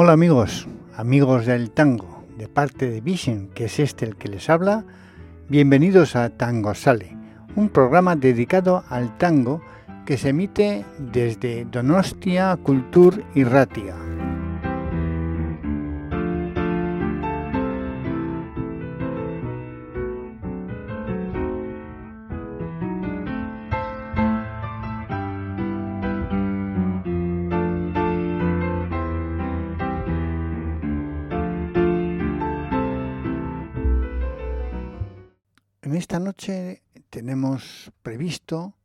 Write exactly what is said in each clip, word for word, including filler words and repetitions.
Hola amigos, amigos del tango, de parte de Vicen, que es este el que les habla. Bienvenidos a Tangozale, un programa dedicado al tango que se emite desde Donostia, Kultur Irratia. En esta noche tenemos previsto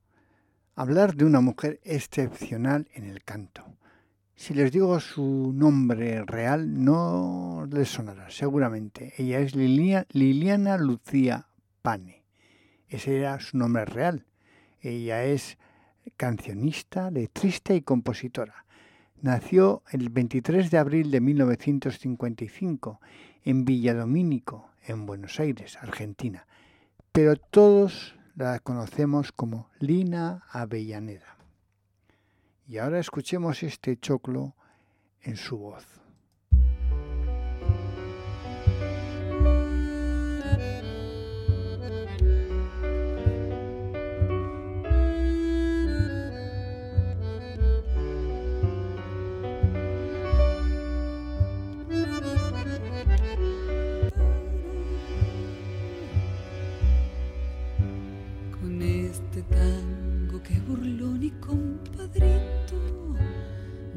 hablar de una mujer excepcional en el canto. Si les digo su nombre real no les sonará, seguramente. Ella es Lilia, Liliana Lucía Pane. Ese era su nombre real. Ella es cancionista, letrista y compositora. Nació el veintitrés de abril de mil novecientos cincuenta y cinco en Villa Domínico, en Buenos Aires, Argentina. Pero todos la conocemos como Lina Avellaneda. Y ahora escuchemos este choclo en su voz.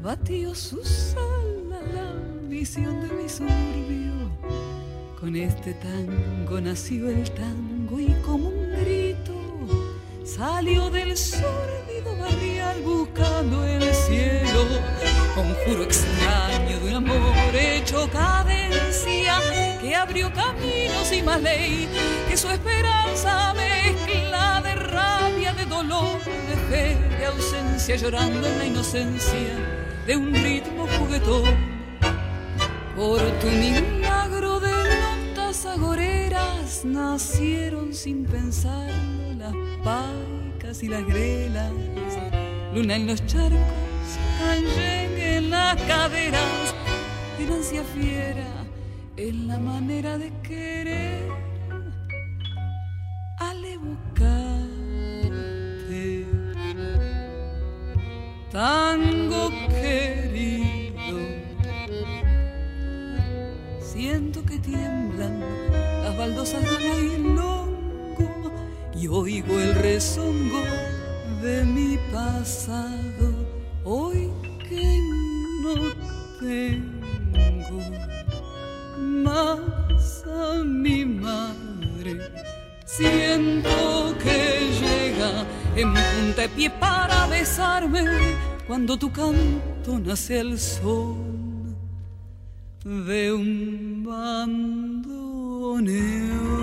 Batió sus alas la ambición de mi suburbio. Con este tango nació el tango y como un grito salió del sórdido barrial buscando el cielo. Conjuro extraño de un amor hecho cadencia que abrió caminos y más ley, que su esperanza mezcla de rabia, de dolor, de fe, de ausencia, llorando en la inocencia de un ritmo juguetón. Por tu milagro de notas agoreras nacieron sin pensarlo las paicas y las grelas, luna en los charcos, canyengue en las caderas, tenancia fiera en la manera de querer al evocarte. Tango querido, siento que tiemblan las baldosas de bailongo y oigo el rezongo de mi pasado, hoy que no tengo más a mi madre. Siento que llega en punta de pie para besarme cuando tu canto nace el sol de un bandoneón.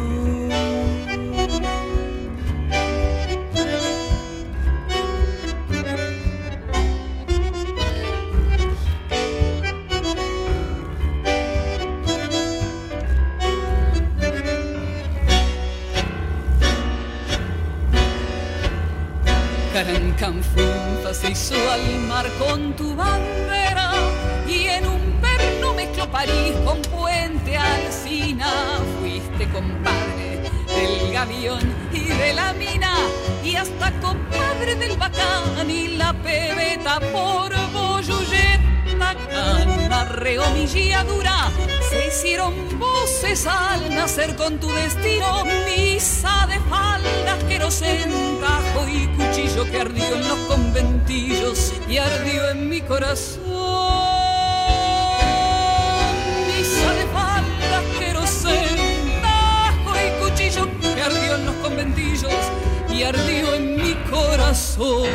Carancanfunfa se hizo al mar con tu bandera y en un perno mezcló París con Puente Alsina. Fuiste compadre del gavión y de la mina y hasta compadre del bacán y la pebeta por Boyulleta, Cana, Reón y Giadura. Se hicieron voces al nacer con tu destino, misa de faldas, querosentajo y cuchillo que ardió en los conventillos y ardió en mi corazón. Misa de faldas, querosentajo y cuchillo que ardió en los conventillos y ardió en mi corazón.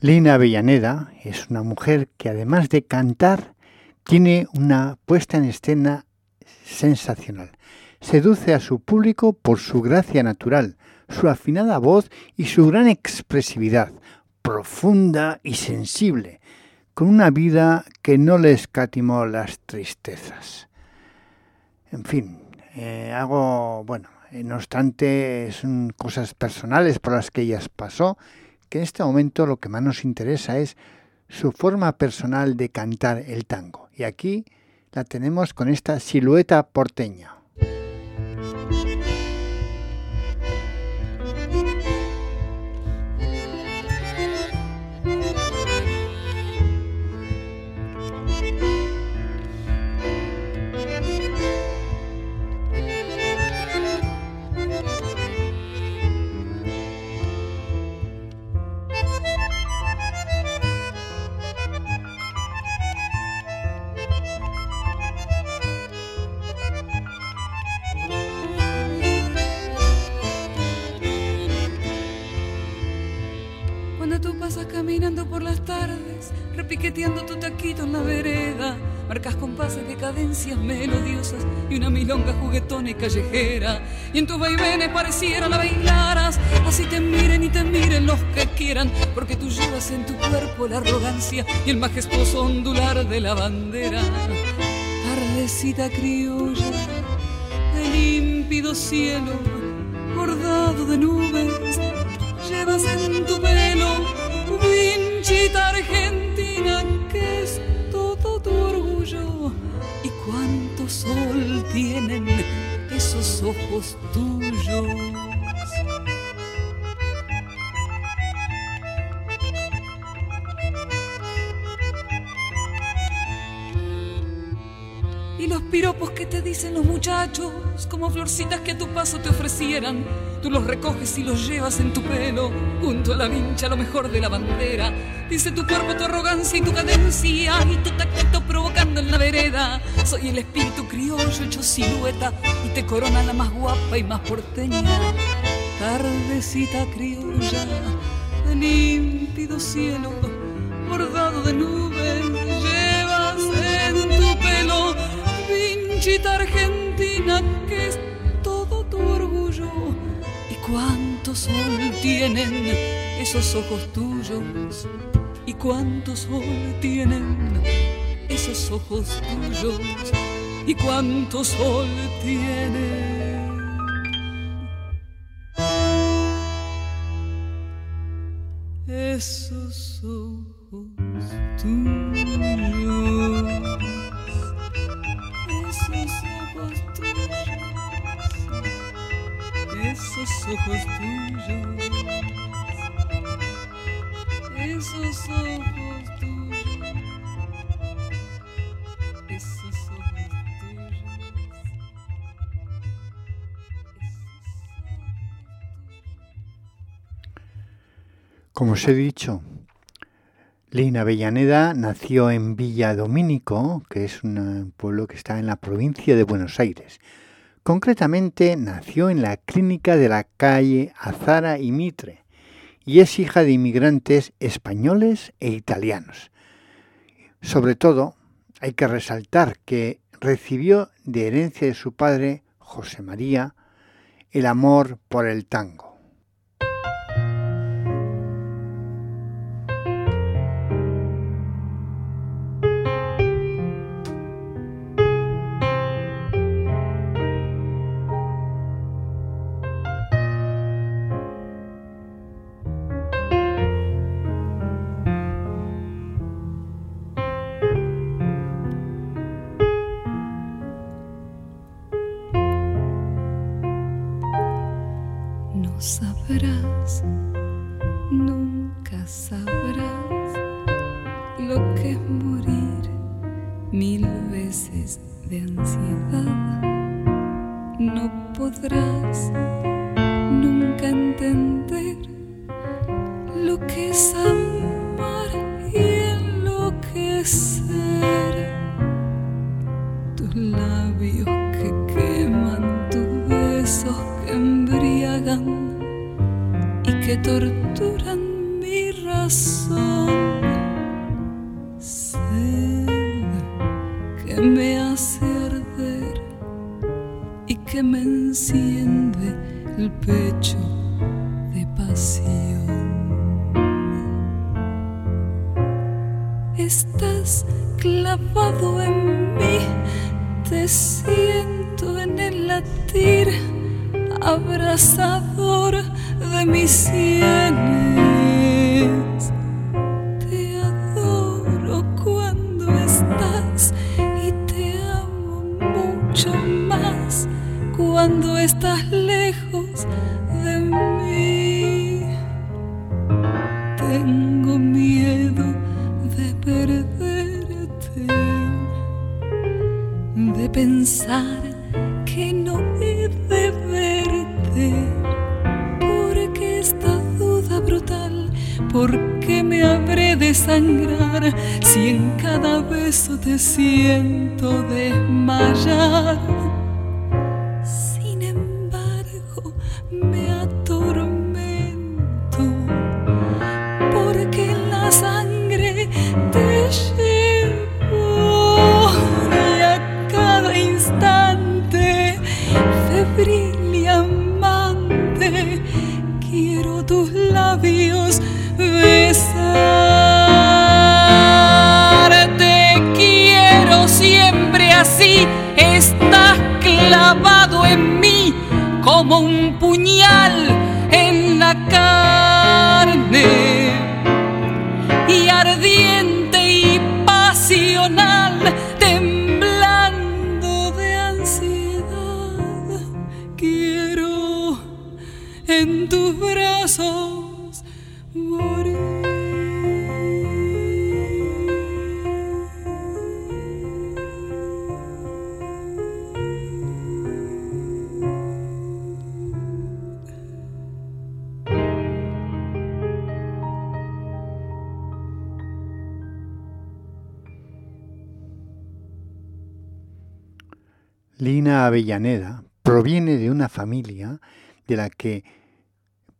Lina Avellaneda es una mujer que además de cantar, tiene una puesta en escena sensacional. Seduce a su público por su gracia natural, su afinada voz y su gran expresividad, profunda y sensible, con una vida que no le escatimó las tristezas. En fin, eh, hago, bueno, no obstante, son cosas personales por las que ella pasó, que en este momento lo que más nos interesa es su forma personal de cantar el tango. Y aquí la tenemos con esta silueta porteña. Caminando por las tardes, repiqueteando tu taquito en la vereda, marcas compases de cadencias melodiosas y una milonga juguetona y callejera, y en tus vaivenes pareciera la bailaras, así te miren y te miren los que quieran, porque tú llevas en tu cuerpo la arrogancia y el majestuoso ondular de la bandera. Tardecita criolla de límpido cielo bordado de nubes, llevas en tu pelo vinchita argentina que es todo tu orgullo, y cuánto sol tienen esos ojos tuyos. Y los piropos que te dicen los muchachos, como florcitas que a tu paso te ofrecieran, tú los recoges y los llevas en tu pelo, junto a la vincha lo mejor de la bandera. Dice tu cuerpo, tu arrogancia y tu cadencia, y tu tacto provocando en la vereda. Soy el espíritu criollo hecho silueta, y te corona la más guapa y más porteña. Tardecita criolla, de límpido cielo, bordado de nubes, llevas en tu pelo, vinchita argentina que es todo tu orgullo. Cuánto sol tienen esos ojos tuyos, y cuánto sol tienen esos ojos tuyos, y cuánto sol tienen. Esos ojos tuyos, esos ojos tuyos. Esos ojos tuyos, esos ojos tuyos, esos ojos tuyos, como os he dicho, Lina Avellaneda nació en Villa Domínico, que es un pueblo que está en la provincia de Buenos Aires. Concretamente, nació en la clínica de la calle Azara y Mitre y es hija de inmigrantes españoles e italianos. Sobre todo, hay que resaltar que recibió de herencia de su padre, José María, el amor por el tango. Mis sienes, te adoro. cuando estás lejos de mí. Tengo miedo de perderte, de pensar que no he de verte, porque esta duda brutal, ¿por qué me habré de sangrar si en cada beso te siento desmayar? Como un puñal en la carne, y ardiente y pasional, temblando de ansiedad, quiero en tus brazos morir. Lina Avellaneda proviene de una familia de la que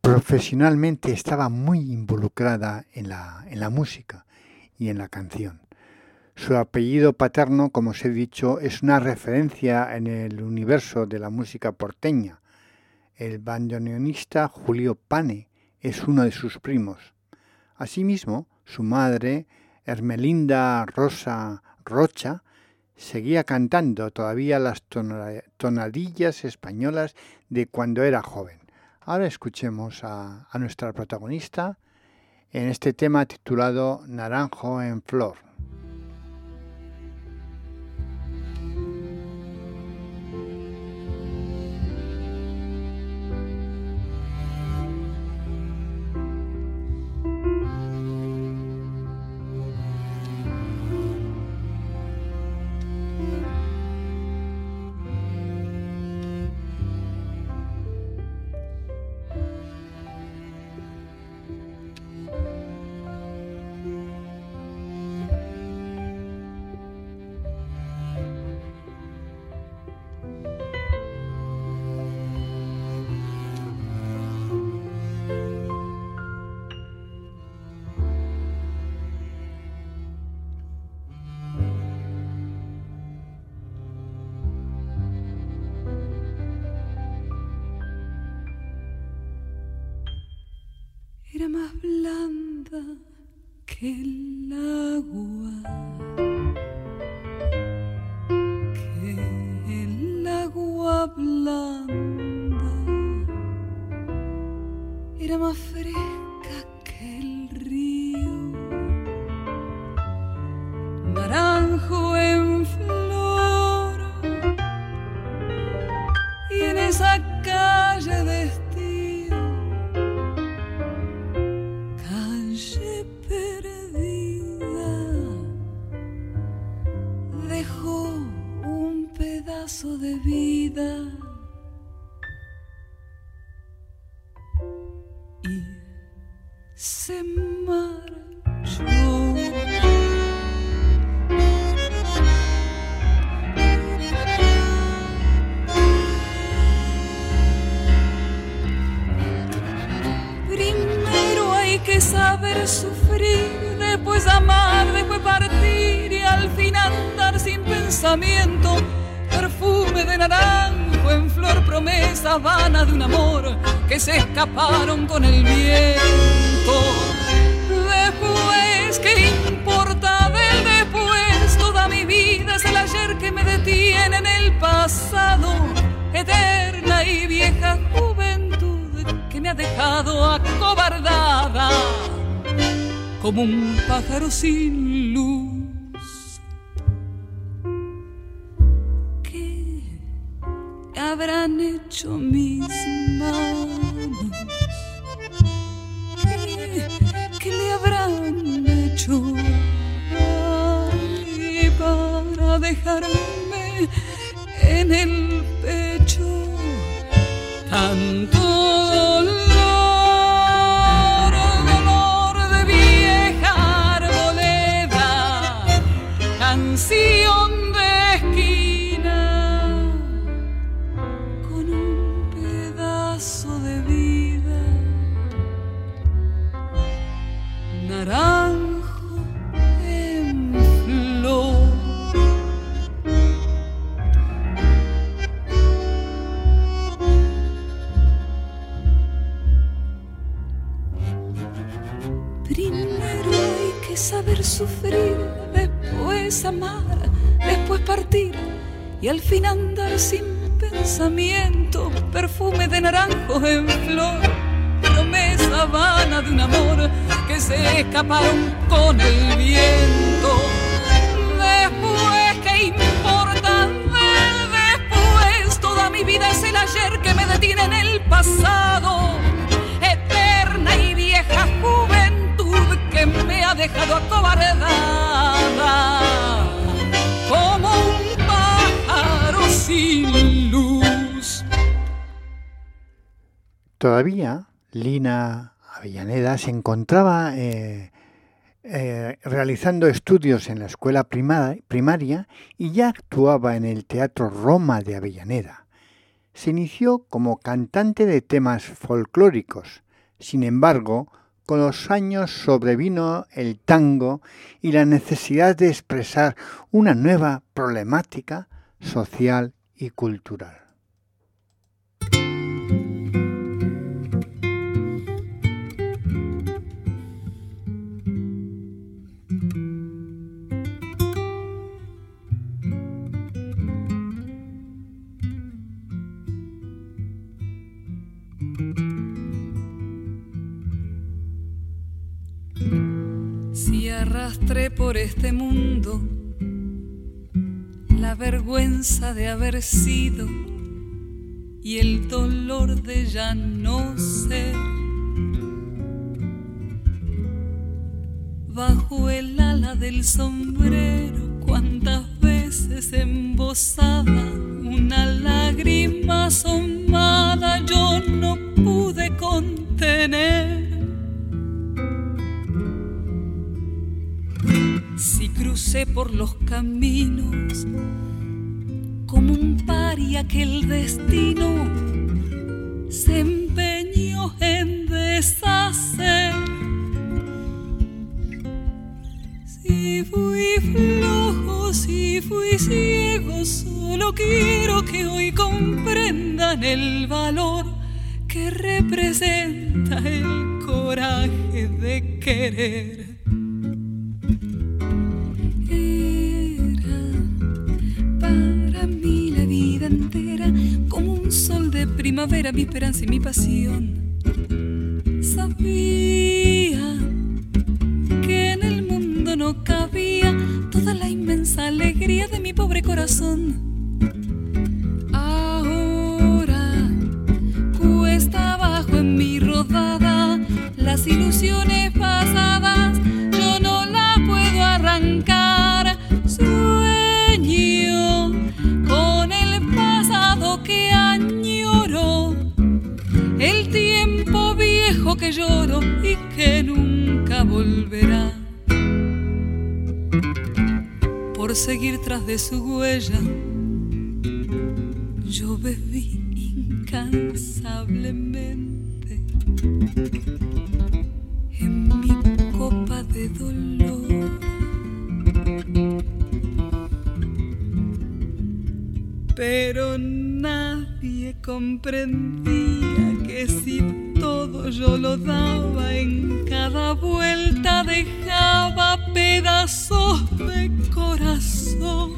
profesionalmente estaba muy involucrada en la, en la música y en la canción. Su apellido paterno, como os he dicho, es una referencia en el universo de la música porteña. El bandoneonista Julio Pane es uno de sus primos. Asimismo, su madre, Hermelinda Rosa Rocha, seguía cantando todavía las tonadillas españolas de cuando era joven. Ahora escuchemos a, a nuestra protagonista en este tema titulado Naranjo en Flor. Era más blanda que el agua, que el agua blanda. Era más fresca que el río, naranjo en flor. Y en esa calle de de vida, y se marchó. Primero hay que saber sufrir, después amar, después partir, y al fin andar sin pensamiento. Perfume de naranjo en flor, promesas vanas de un amor que se escaparon con el viento. Después, ¿qué importa del después? Toda mi vida es el ayer que me detiene en el pasado. Eterna y vieja juventud que me ha dejado acobardada como un pájaro sin luz. A habrán hecho mis manos? ¿Qué, qué le habrán hecho? Ay, para dejarme en el pecho tanto dolor, dolor de vieja arboleda, canción de esquina, con un pedazo de vida, naranjo en flor. Saber sufrir, después amar, después partir y al fin andar sin pensamiento, perfume de naranjos en flor, promesa vana de un amor que se escaparon con el viento. Después, ¿qué importa del después? Toda mi vida es el ayer que me detiene en el pasado, eterna y vieja juventud que me ha dejado acobardada como un pájaro sin luz. Todavía Lina Avellaneda se encontraba eh, eh, realizando estudios en la escuela prima- primaria y ya actuaba en el Teatro Roma de Avellaneda. Se inició como cantante de temas folclóricos. Sin embargo, con los años sobrevino el tango y la necesidad de expresar una nueva problemática social y cultural. Arrastré por este mundo la vergüenza de haber sido y el dolor de ya no ser. Bajo el ala del sombrero, cuántas veces embozada, una lágrima asomada yo no pude contener. Si crucé por los caminos como un paria que el destino se empeñó en deshacer. Si fui flojo, si fui ciego, solo quiero que hoy comprendan el valor que representa el coraje de querer. Entera, como un sol de primavera, mi esperanza y mi pasión. Sabía que en el mundo no cabía toda la inmensa alegría de mi pobre corazón. Ahora cuesta abajo en mi rodada, las ilusiones pasadas yo no la puedo arrancar. Sueño con el pasado que añoro, el tiempo viejo que lloro y que nunca volverá. Por seguir tras de su huella, yo bebí incansablemente en mi copa de dolor. Pero nadie comprendía que si todo yo lo daba, en cada vuelta dejaba pedazos de corazón.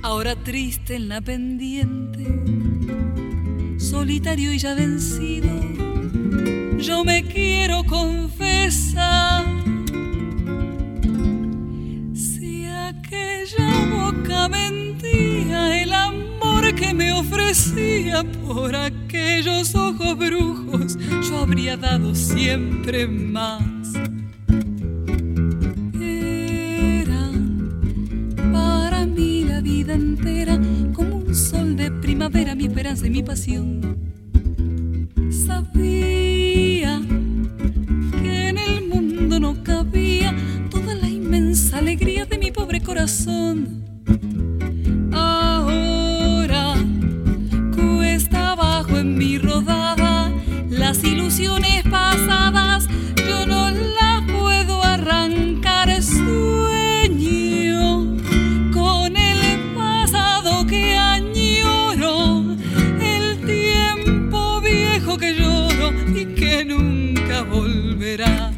Ahora triste en la pendiente, solitario y ya vencido, yo me quiero confesar. Aquella boca alma vendía el amor que me ofrecía por aquellos ojos brujos. Yo habría dado siempre más. Eran para mí la vida entera como un sol de primavera, mi esperanza y mi pasión. Sabía que en el mundo no cabía toda la inmensa alegría de mi pobre corazón. Ahora cuesta abajo en mi rodada, las ilusiones pasadas yo no las puedo arrancar. Sueño con el pasado que añoro, el tiempo viejo que lloro y que nunca volverá.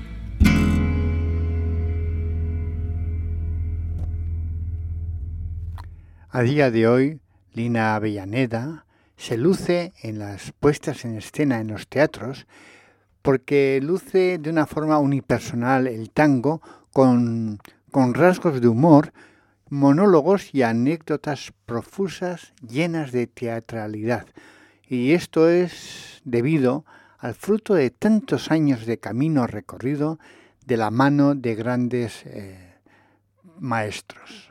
A día de hoy, Lina Avellaneda se luce en las puestas en escena en los teatros porque luce de una forma unipersonal el tango con, con rasgos de humor, monólogos y anécdotas profusas llenas de teatralidad. Y esto es debido al fruto de tantos años de camino recorrido de la mano de grandes eh, maestros.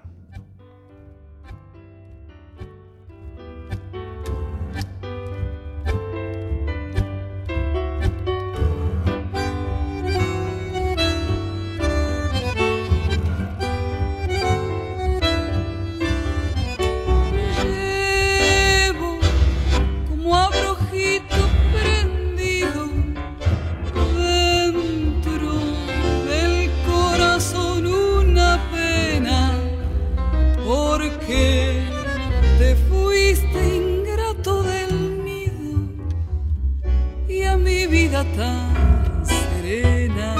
Tan serena,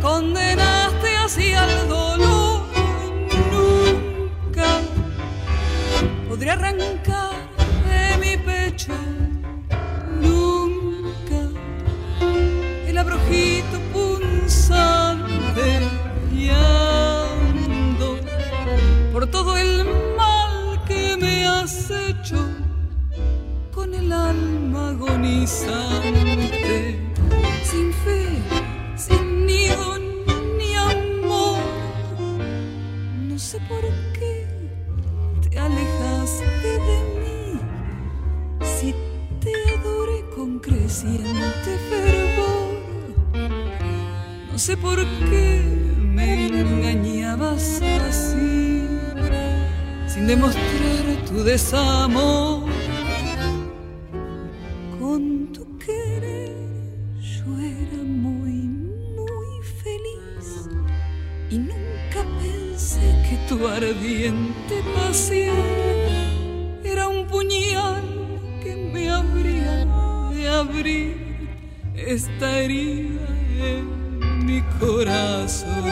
condenaste hacia el dolor. Nunca podré arrancar de mi pecho, nunca, el abrojito punzante, y ando por todo el mal que me has hecho con el alma agonizante, sin fe, sin nido ni amor. No sé por qué te alejaste de mí, si te adoré con creciente fervor. No sé por qué me engañabas así, sin demostrar tu desamor. Tu ardiente pasión era un puñal que me habría de abrir esta herida en mi corazón.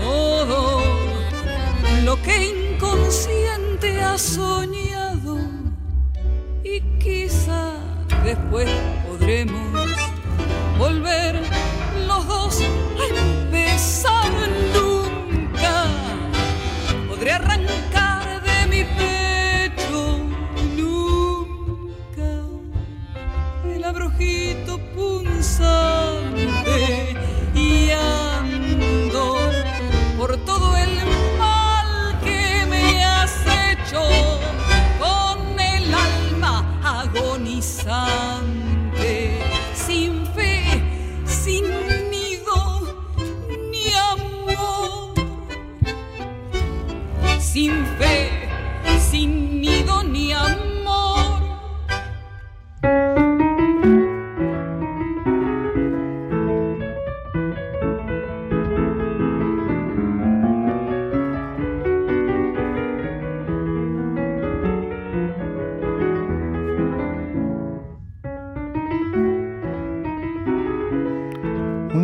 Todo lo que inconsciente has soñado, y quizá después podremos volver los dos a empezar. Nunca podré arrancar de mi pecho, nunca, el abrojito punzante, y ando por todo el mal que me has hecho con el alma agonizante, sin fe, sin nido ni amor. Sin fe, sin nido ni amor.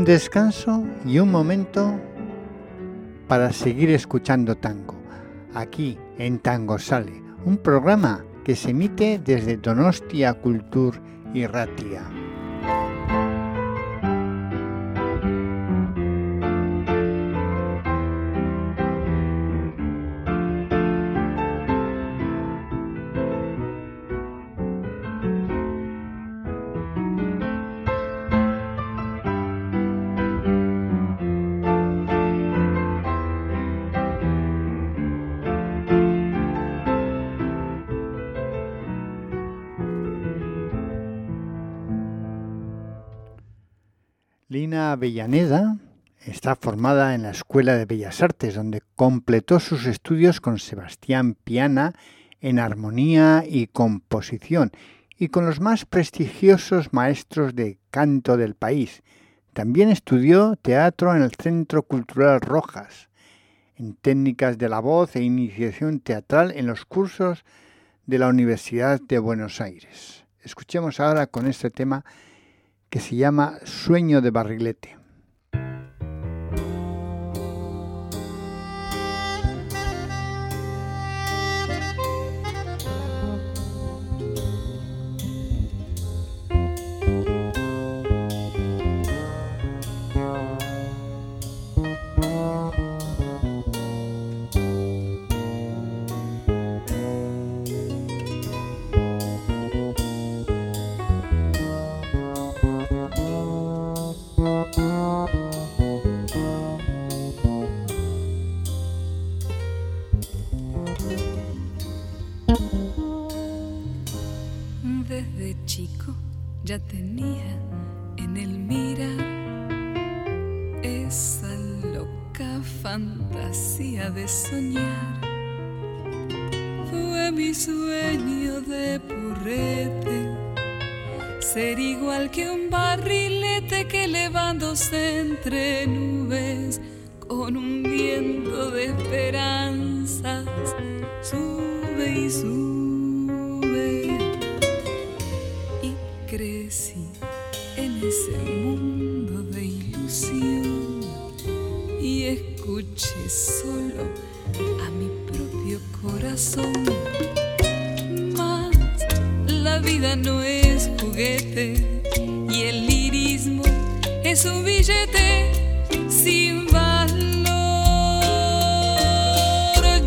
Descanso y un momento para seguir escuchando tango, aquí en Tangozale, un programa que se emite desde Donostia Kultur Irratia. Lina Avellaneda está formada en la Escuela de Bellas Artes, donde completó sus estudios con Sebastián Piana en armonía y composición y con los más prestigiosos maestros de canto del país. También estudió teatro en el Centro Cultural Rojas, en técnicas de la voz e iniciación teatral en los cursos de la Universidad de Buenos Aires. Escuchemos ahora con este tema que se llama Sueño de Barrilete. Ya tenía en el mirar esa loca fantasía de soñar. Fue mi sueño de purrete, ser igual que un barrilete que elevándose entre nubes con un viento de esperanzas sube y sube. Crecí en ese mundo de ilusión y escuché solo a mi propio corazón. Mas la vida no es juguete y el lirismo es un billete sin valor.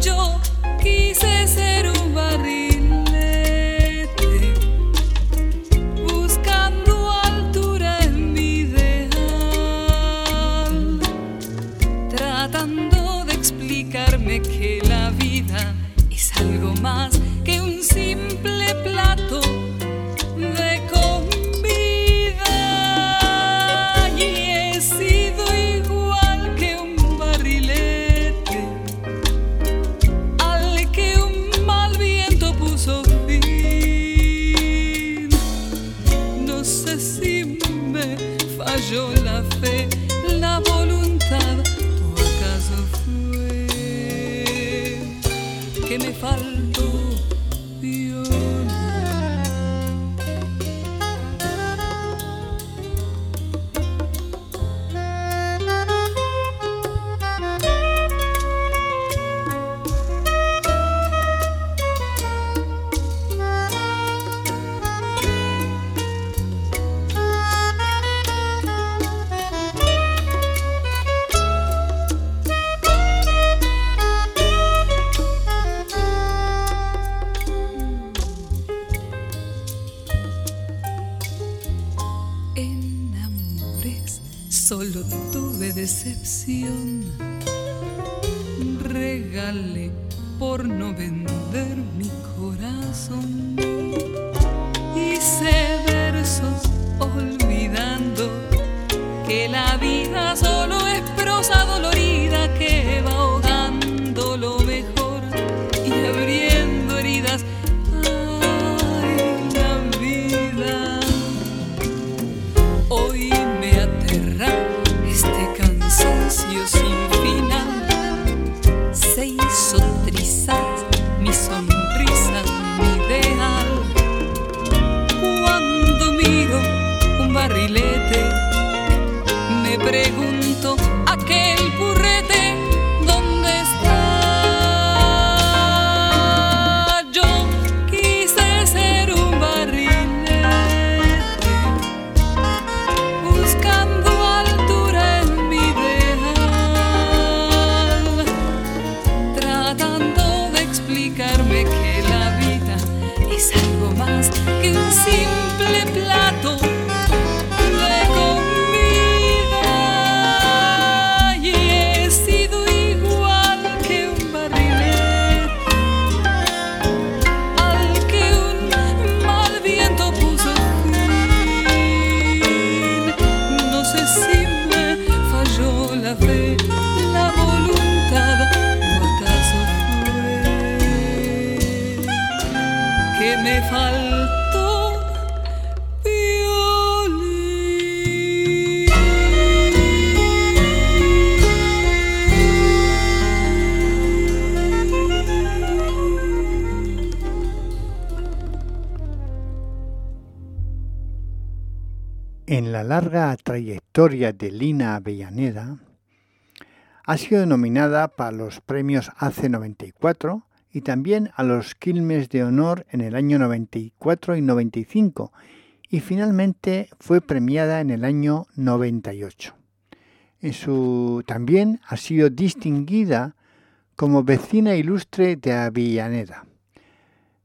Yo quise ser un barril que la vida es algo más que un simple plato de comida. Y he sido igual que un barrilete al que un mal viento puso fin. No sé si me falló la fe, la voluntad, que me faltó viola. Decepción, regalé por no vender mi corazón. Hice versos olvidando que la vida solo es prosa dolorida que va ahogando lo mejor y abriendo heridas. Ay, la vida hoy me aterra. Sin final se hizo trizas mi sonrisa, mi ideal. En la larga trayectoria de Lina Avellaneda, ha sido nominada para los Premios A C E noventa y cuatro y también a los Quilmes de Honor en el año noventa y cuatro y noventa y cinco, y finalmente fue premiada en el año noventa y ocho. En su, también ha sido distinguida como vecina ilustre de Avellaneda.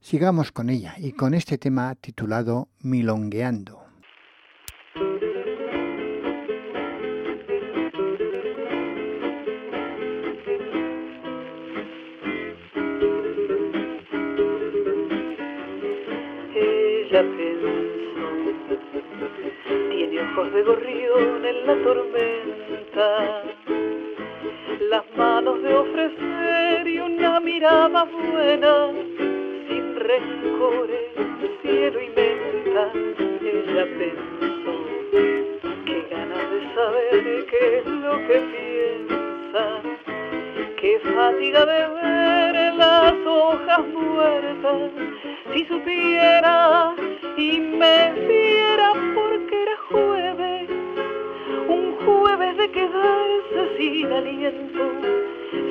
Sigamos con ella y con este tema titulado Milongueando. Ella pensó, tiene ojos de gorrión en la tormenta, las manos de ofrecer y una mirada buena, sin rencores, cielo y menta. Ella pensó, qué ganas de saber qué es lo que piensa, qué fatiga de ver las hojas muertas. Si supiera y me viera, porque era jueves, un jueves de quedarse sin aliento,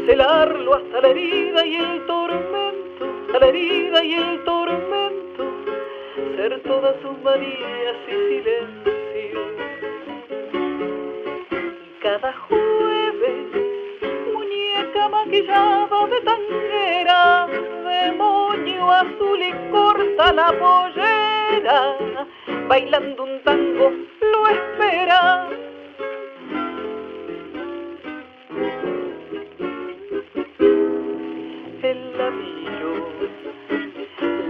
celarlo hasta la herida y el tormento, hasta la herida y el tormento, ser todas sus manías y silencio. Y cada jueves, muñeca maquillada de tanguera, de moño azul y corta la pollera, bailando un tango lo espera. El labillo,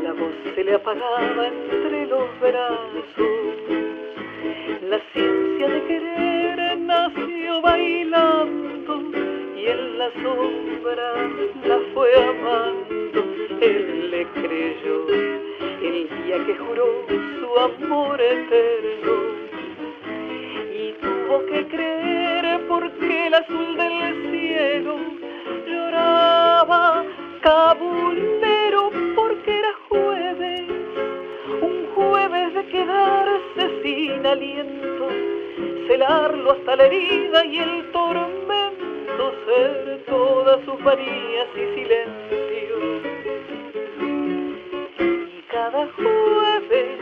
la voz se le apagaba entre los brazos, la ciencia de querer nació bailando y en la sombra la fue amando. Él le creyó el día que juró su amor eterno y tuvo que creer porque el azul del cielo lloraba cabulero, porque era jueves, un jueves de quedarse sin aliento, celarlo hasta la herida y el tormento, ser todas sus varías y silencio. Y cada jueves,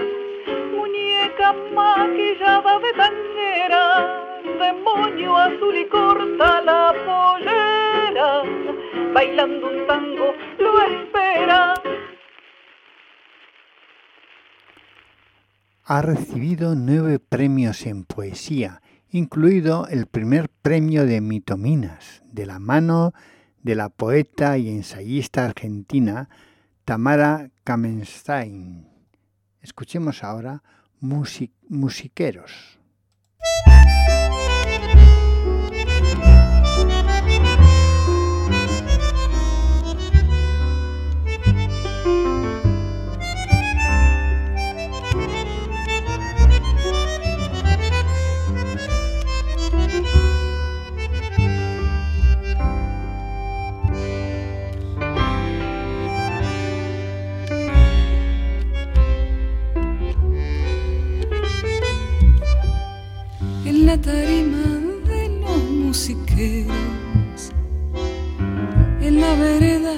muñeca maquillada de tanguera, de moño azul y corta la pollera, bailando un tango lo espera. Ha recibido nueve premios en poesía, incluido el primer premio de Mitominas, de la mano de la poeta y ensayista argentina Tamara Kamenshain. Escuchemos ahora music- Musiqueros. En la tarima de los musiqueros, en la vereda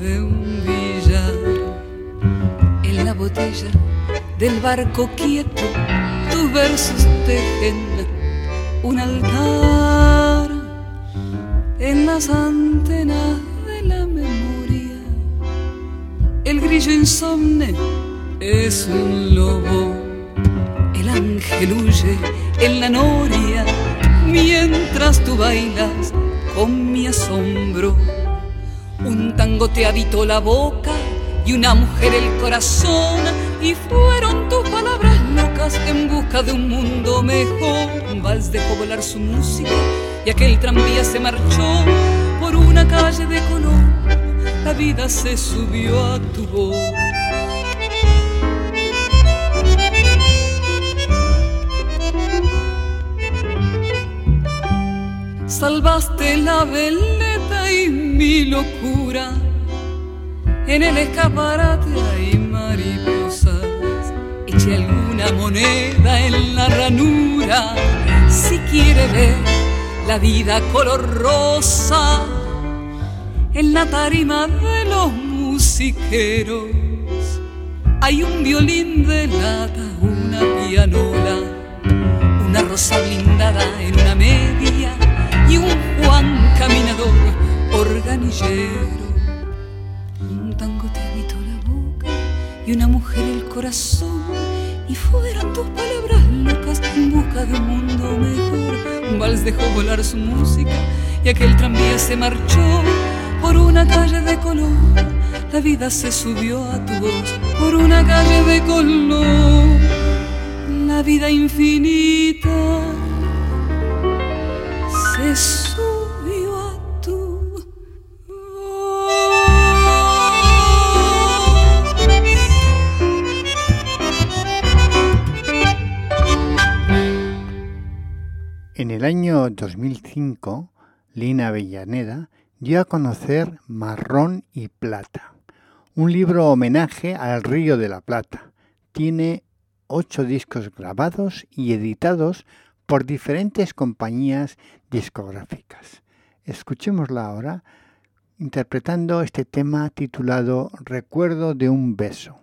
de un billar, en la botella del barco quieto, tus versos tejen un altar. En las antenas de la memoria, el grillo insomne es un lobo, el ángel huye en la noria, mientras tú bailas con mi asombro. Un tango te habitó la boca y una mujer el corazón, y fueron tus palabras locas en busca de un mundo mejor. Un vals dejó volar su música y aquel tranvía se marchó por una calle de color. La vida se subió a tu voz. Salvaste la veleta y mi locura, en el escaparate hay mariposas. El eche alguna moneda en la ranura, si quiere ver la vida color rosa en la tarima de los musiqueros. Hay un violín de lata, una pianola, una rosa blindada en una media y un Juan caminador organillero. Un tango te habitó la boca y una mujer el corazón, y fueron tus palabras locas en busca de un mundo mejor. Un vals dejó volar su música y aquel tranvía se marchó por una calle de color. La vida se subió a tu voz por una calle de color. La vida infinita se subió a tu voz. En el año dos mil cinco, Lina Avellaneda dio a conocer Marrón y Plata, un libro homenaje al Río de la Plata. Tiene ocho discos grabados y editados por diferentes compañías discográficas. Escuchémosla ahora interpretando este tema titulado Recuerdo de un beso.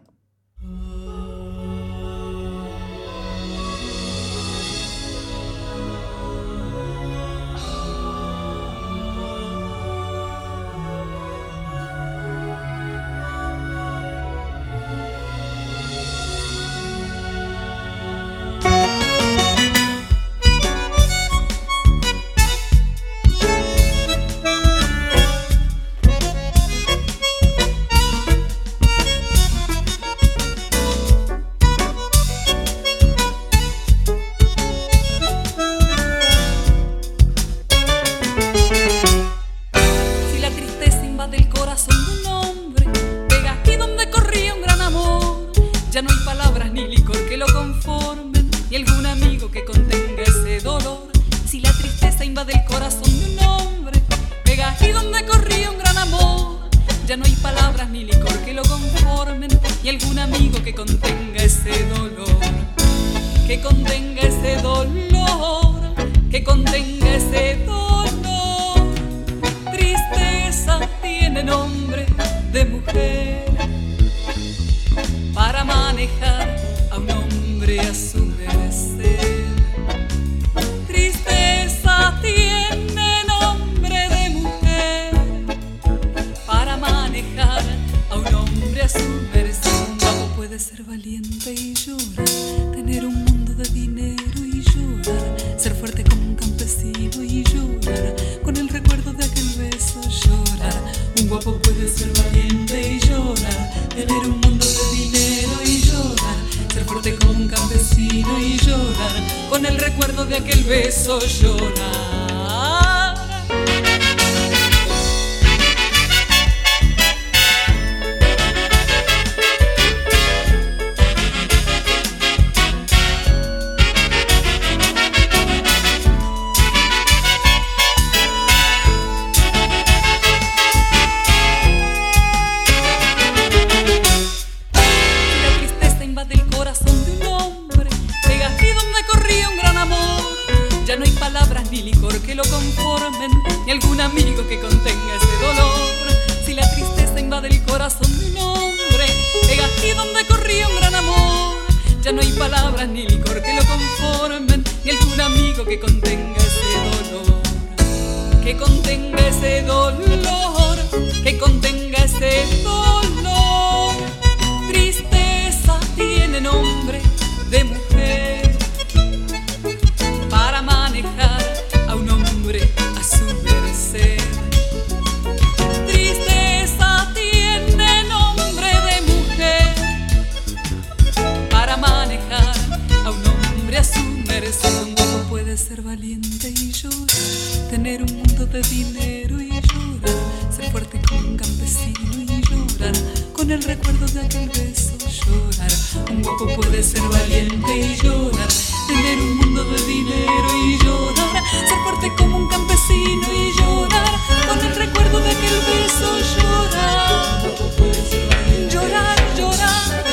Llorar, llorar,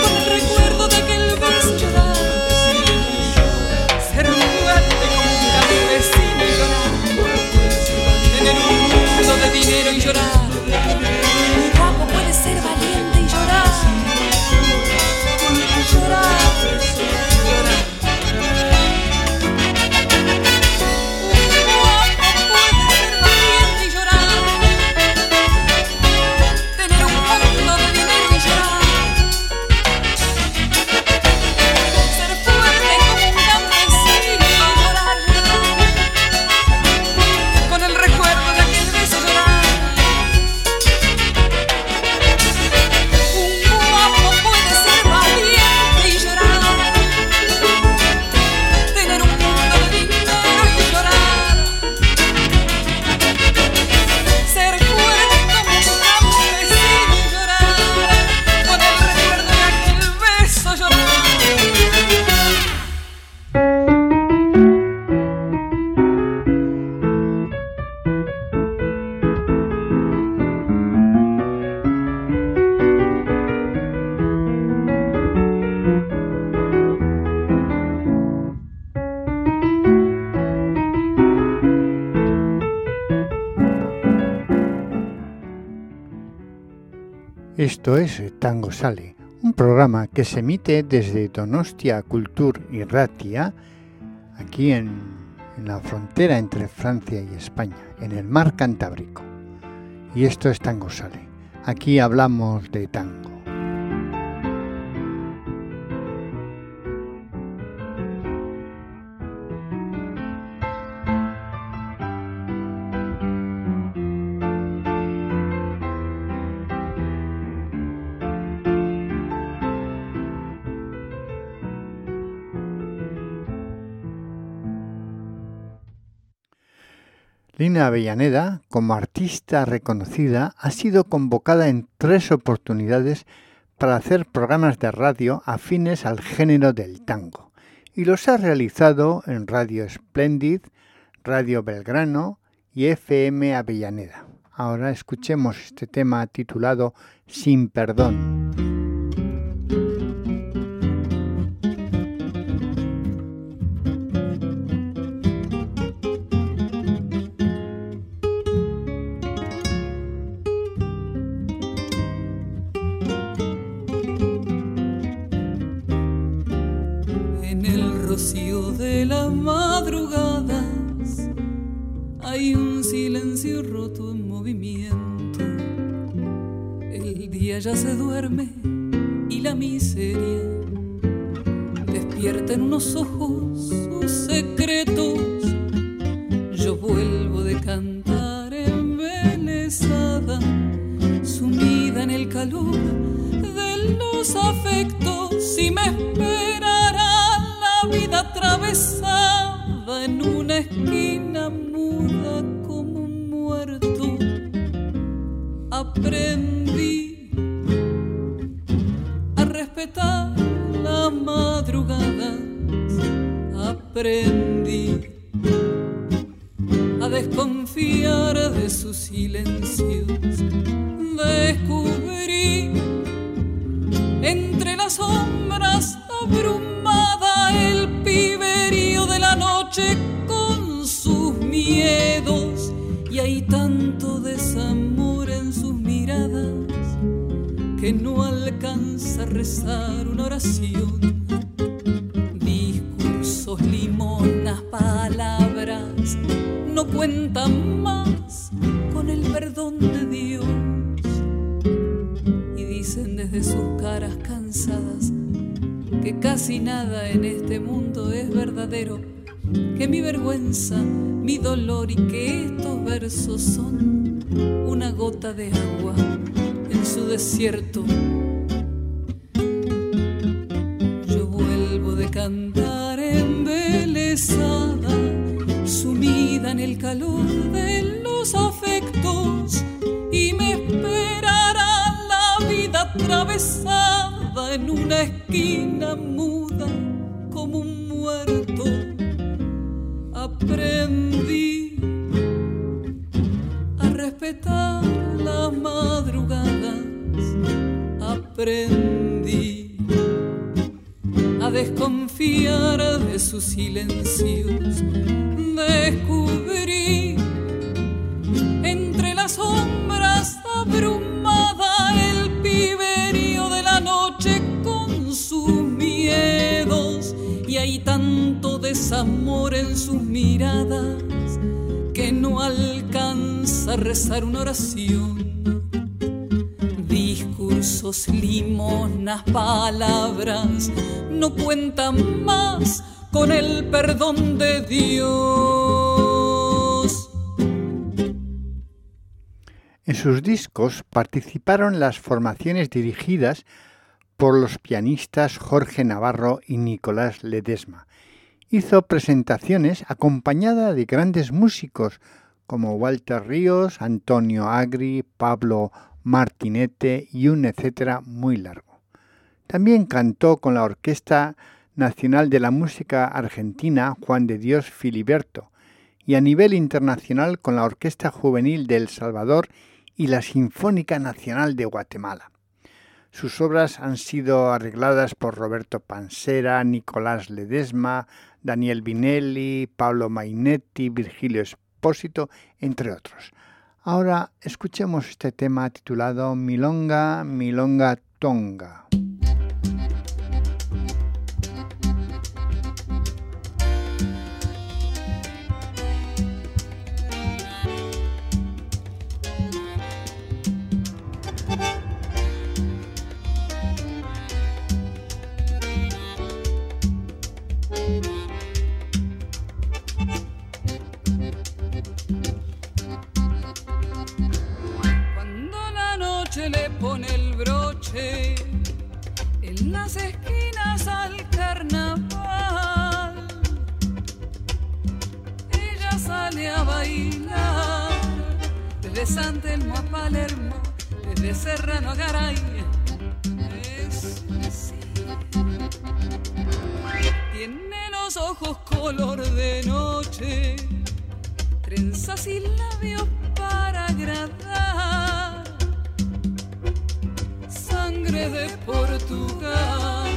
con el recuerdo. Esto es Tangozale, un programa que se emite desde Donostia, Kultur Irratia, aquí en, en la frontera entre Francia y España, en el mar Cantábrico. Y esto es Tangozale. Aquí hablamos de tango. Lina Avellaneda, como artista reconocida, ha sido convocada en tres oportunidades para hacer programas de radio afines al género del tango, y los ha realizado en Radio Splendid, Radio Belgrano y F M Avellaneda. Ahora escuchemos este tema titulado Sin Perdón. Roto en movimiento, el día ya se duerme y la miseria despierta en unos ojos sus secretos. Yo vuelvo de cantar envenenada, sumida en el calor de los afectos, y me esperará la vida atravesada en una esquina muda. Aprendí a respetar las madrugadas, aprendí a desconfiar de sus silencios, descubrí entre las sombras abrumada el piberío de la noche con sus miedos, y hay tanto desamor en sus miradas que no alcanza a rezar una oración. Discursos, limonas, palabras no cuentan más con el perdón de Dios, y dicen desde sus caras cansadas que casi nada en este mundo es verdadero, que mi vergüenza, mi dolor y que estos versos son una gota de agua en su desierto. Yo vuelvo de cantar embelesada, sumida en el calor de los afectos, y me esperará la vida atravesada en una esquina muda como un muerto. Aprendí respetar las madrugadas, aprendí a desconfiar de sus silencios, descubrí entre las sombras abrumada el piberío de la noche con sus miedos, y hay tanto desamor en sus miradas que no alcanza a rezar una oración. Discursos, limonas, palabras no cuentan más con el perdón de Dios. En sus discos participaron las formaciones dirigidas por los pianistas Jorge Navarro y Nicolás Ledesma. Hizo presentaciones acompañada de grandes músicos como Walter Ríos, Antonio Agri, Pablo Martinete y un etcétera muy largo. También cantó con la Orquesta Nacional de la Música Argentina Juan de Dios Filiberto, y a nivel internacional con la Orquesta Juvenil de El Salvador y la Sinfónica Nacional de Guatemala. Sus obras han sido arregladas por Roberto Pansera, Nicolás Ledesma, Daniel Vinelli, Pablo Mainetti, Virgilio Espósito, entre otros. Ahora escuchemos este tema titulado Milonga, Milonga Tonga. En las esquinas al carnaval, ella sale a bailar desde San Telmo a Palermo, desde Serrano a Garay. Eso sí. Tiene los ojos color de noche, trenzas y labios para agradar. Sangre de Portugal,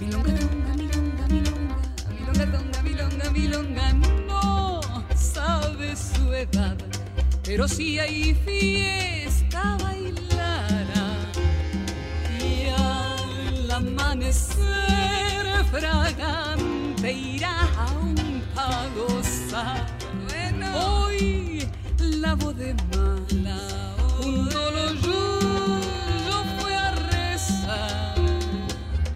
milonga tonga, milonga, milonga, milonga tonga, milonga, milonga, no sabe su edad, pero si hay fiesta bailará y al amanecer fragante irá aún a gozar. Bueno, hoy la voz de mala, un dolor yo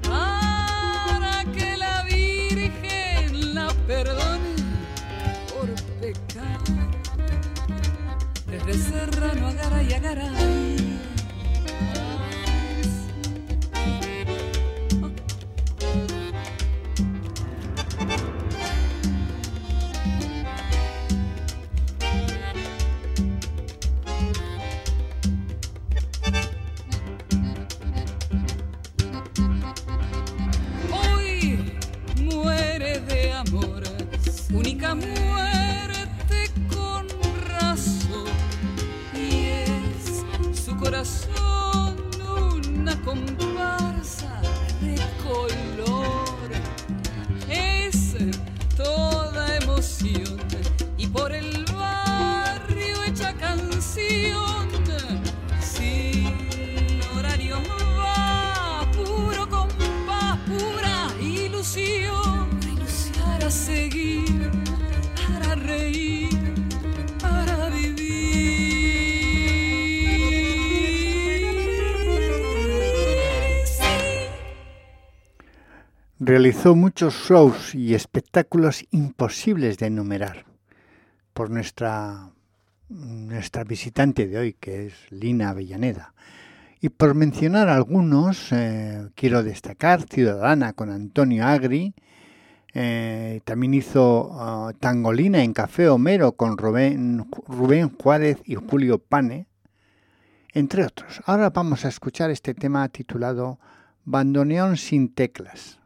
para que la Virgen la perdone por pecado. Desde Serrano a Garay, a Garay. Realizó muchos shows y espectáculos imposibles de enumerar por nuestra, nuestra visitante de hoy, que es Lina Avellaneda. Y por mencionar algunos, eh, quiero destacar Ciudadana con Antonio Agri, eh, también hizo uh, Tangolina en Café Homero con Rubén, Rubén Juárez y Julio Pane, entre otros. Ahora vamos a escuchar este tema titulado Bandoneón sin teclas.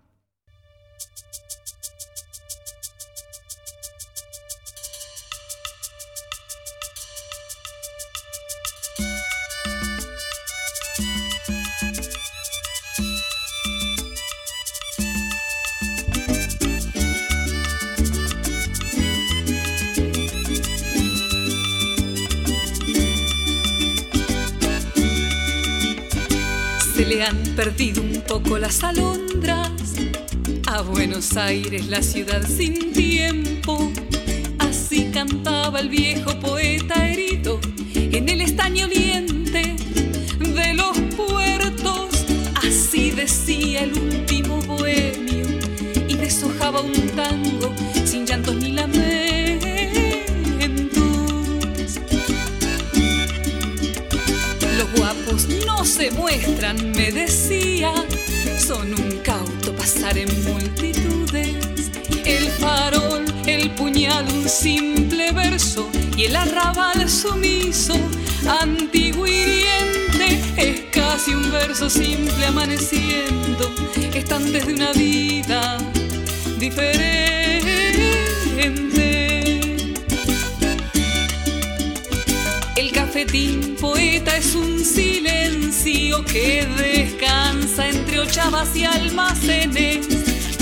Se le han perdido un poco las alondras a Buenos Aires, la ciudad sin tiempo. Así cantaba el viejo poeta herido en el estaño oriente de los puertos. Así decía el último bohemio y deshojaba un tango sin llantos ni lamentos. Los guapos no se muestran, me decía, son un cauto pasar en multitudes. El farol, el puñal, un simple verso y el arrabal sumiso, antiguo y hiriente. Es casi un verso simple amaneciendo, están desde una vida diferente. El cafetín poeta es un silencio que descansa entre ochavas y almacenes,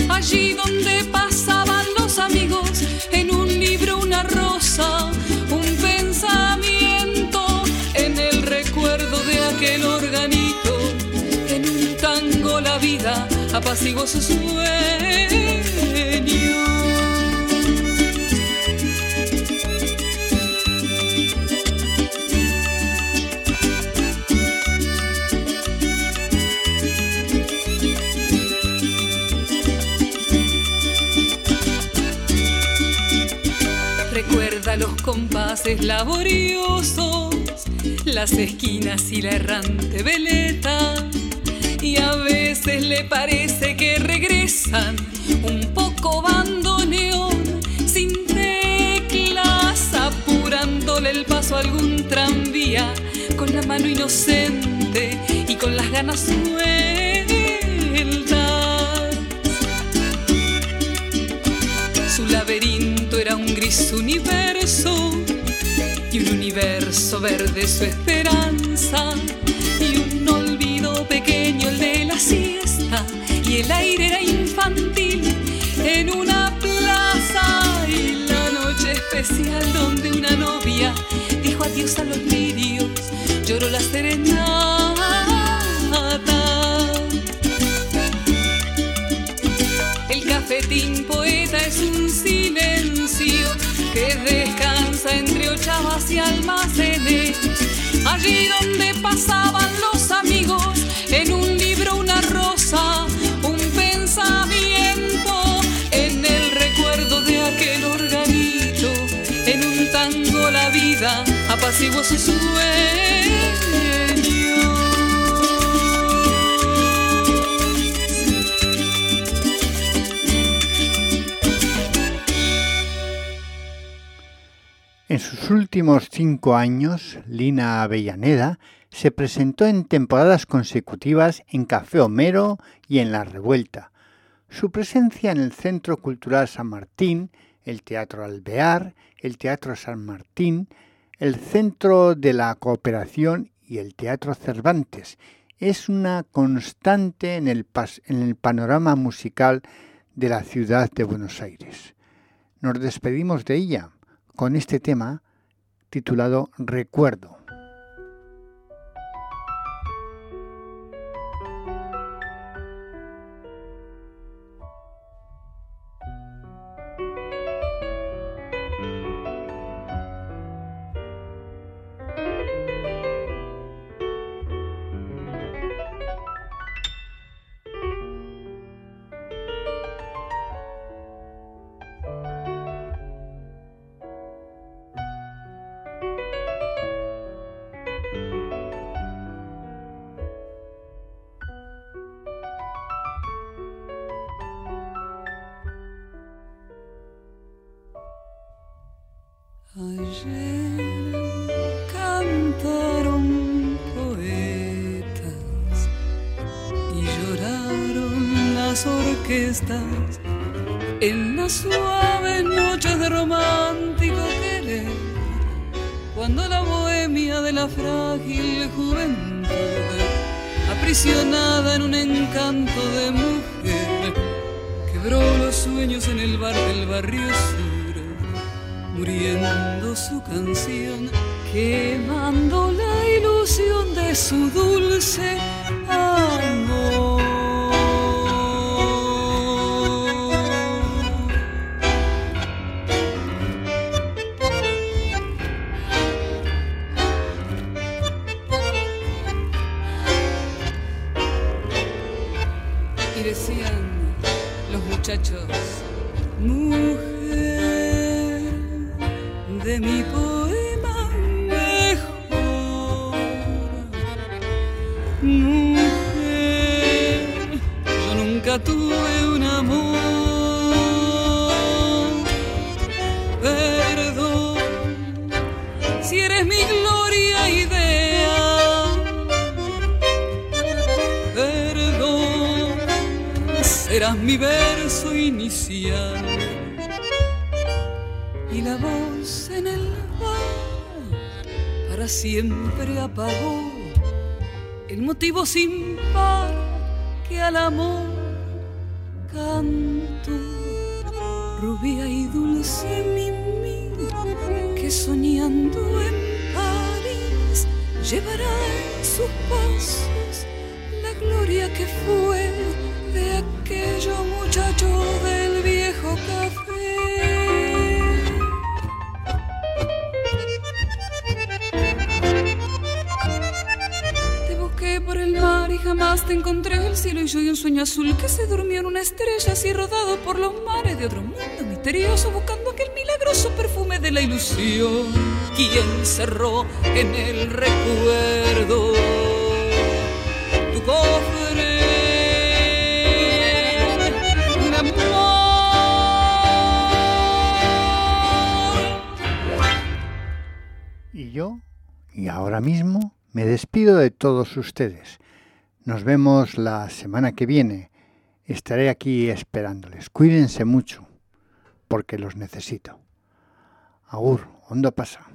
allí donde pasaban los amigos, en un libro una rosa, un pensamiento. sigo su sueño. Recuerda los compases laboriosos, las esquinas y la errante veleta. Y a veces le parece que regresan un poco bandoneón, sin teclas, apurándole el paso a algún tranvía, con la mano inocente y con las ganas sueltas. Su laberinto era un gris universo y un universo verde su esperanza. Y el aire era infantil en una plaza y la noche especial donde una novia dijo adiós a los lirios, lloró la serenata. El cafetín poeta es un silencio que descansa entre ochavas y almacenes, allí donde pasaban los amigos en un libro, una rosa, en el recuerdo de aquel organito, en un tango la vida apaciguó su sueño. En sus últimos cinco años, Lina Avellaneda se presentó en temporadas consecutivas en Café Homero y en La Revuelta. Su presencia en el Centro Cultural San Martín, el Teatro Alvear, el Teatro San Martín, el Centro de la Cooperación y el Teatro Cervantes es una constante en el, pas- en el panorama musical de la ciudad de Buenos Aires. Nos despedimos de ella con este tema titulado Recuerdo. En las suaves noches de romántico querer, cuando la bohemia de la frágil juventud, aprisionada en un encanto de mujer, quebró los sueños en el bar del barrio sur, muriendo su canción, quemando la ilusión de su dulce amor. Mujer de mi poema mejor, mujer, yo nunca tuve un amor. Perdón si eres mi gloria ideal, perdón, serás mi verso inicial. La voz en el bar para siempre apagó el motivo sin par que al amor canto, rubia y dulce Mimi, que soñando en París llevará en sus pasos la gloria que fue de aquello muchacho del viejo café. Te busqué por el mar y jamás te encontré. El cielo y yo y un sueño azul que se durmió en una estrella, así rodado por los mares de otro mundo misterioso, buscando aquel milagroso perfume de la ilusión que encerró en el recuerdo tu cofre de amor. Y yo, y ahora mismo, me despido de todos ustedes. Nos vemos la semana que viene. Estaré aquí esperándoles. Cuídense mucho, porque los necesito. Agur, ondo pasa.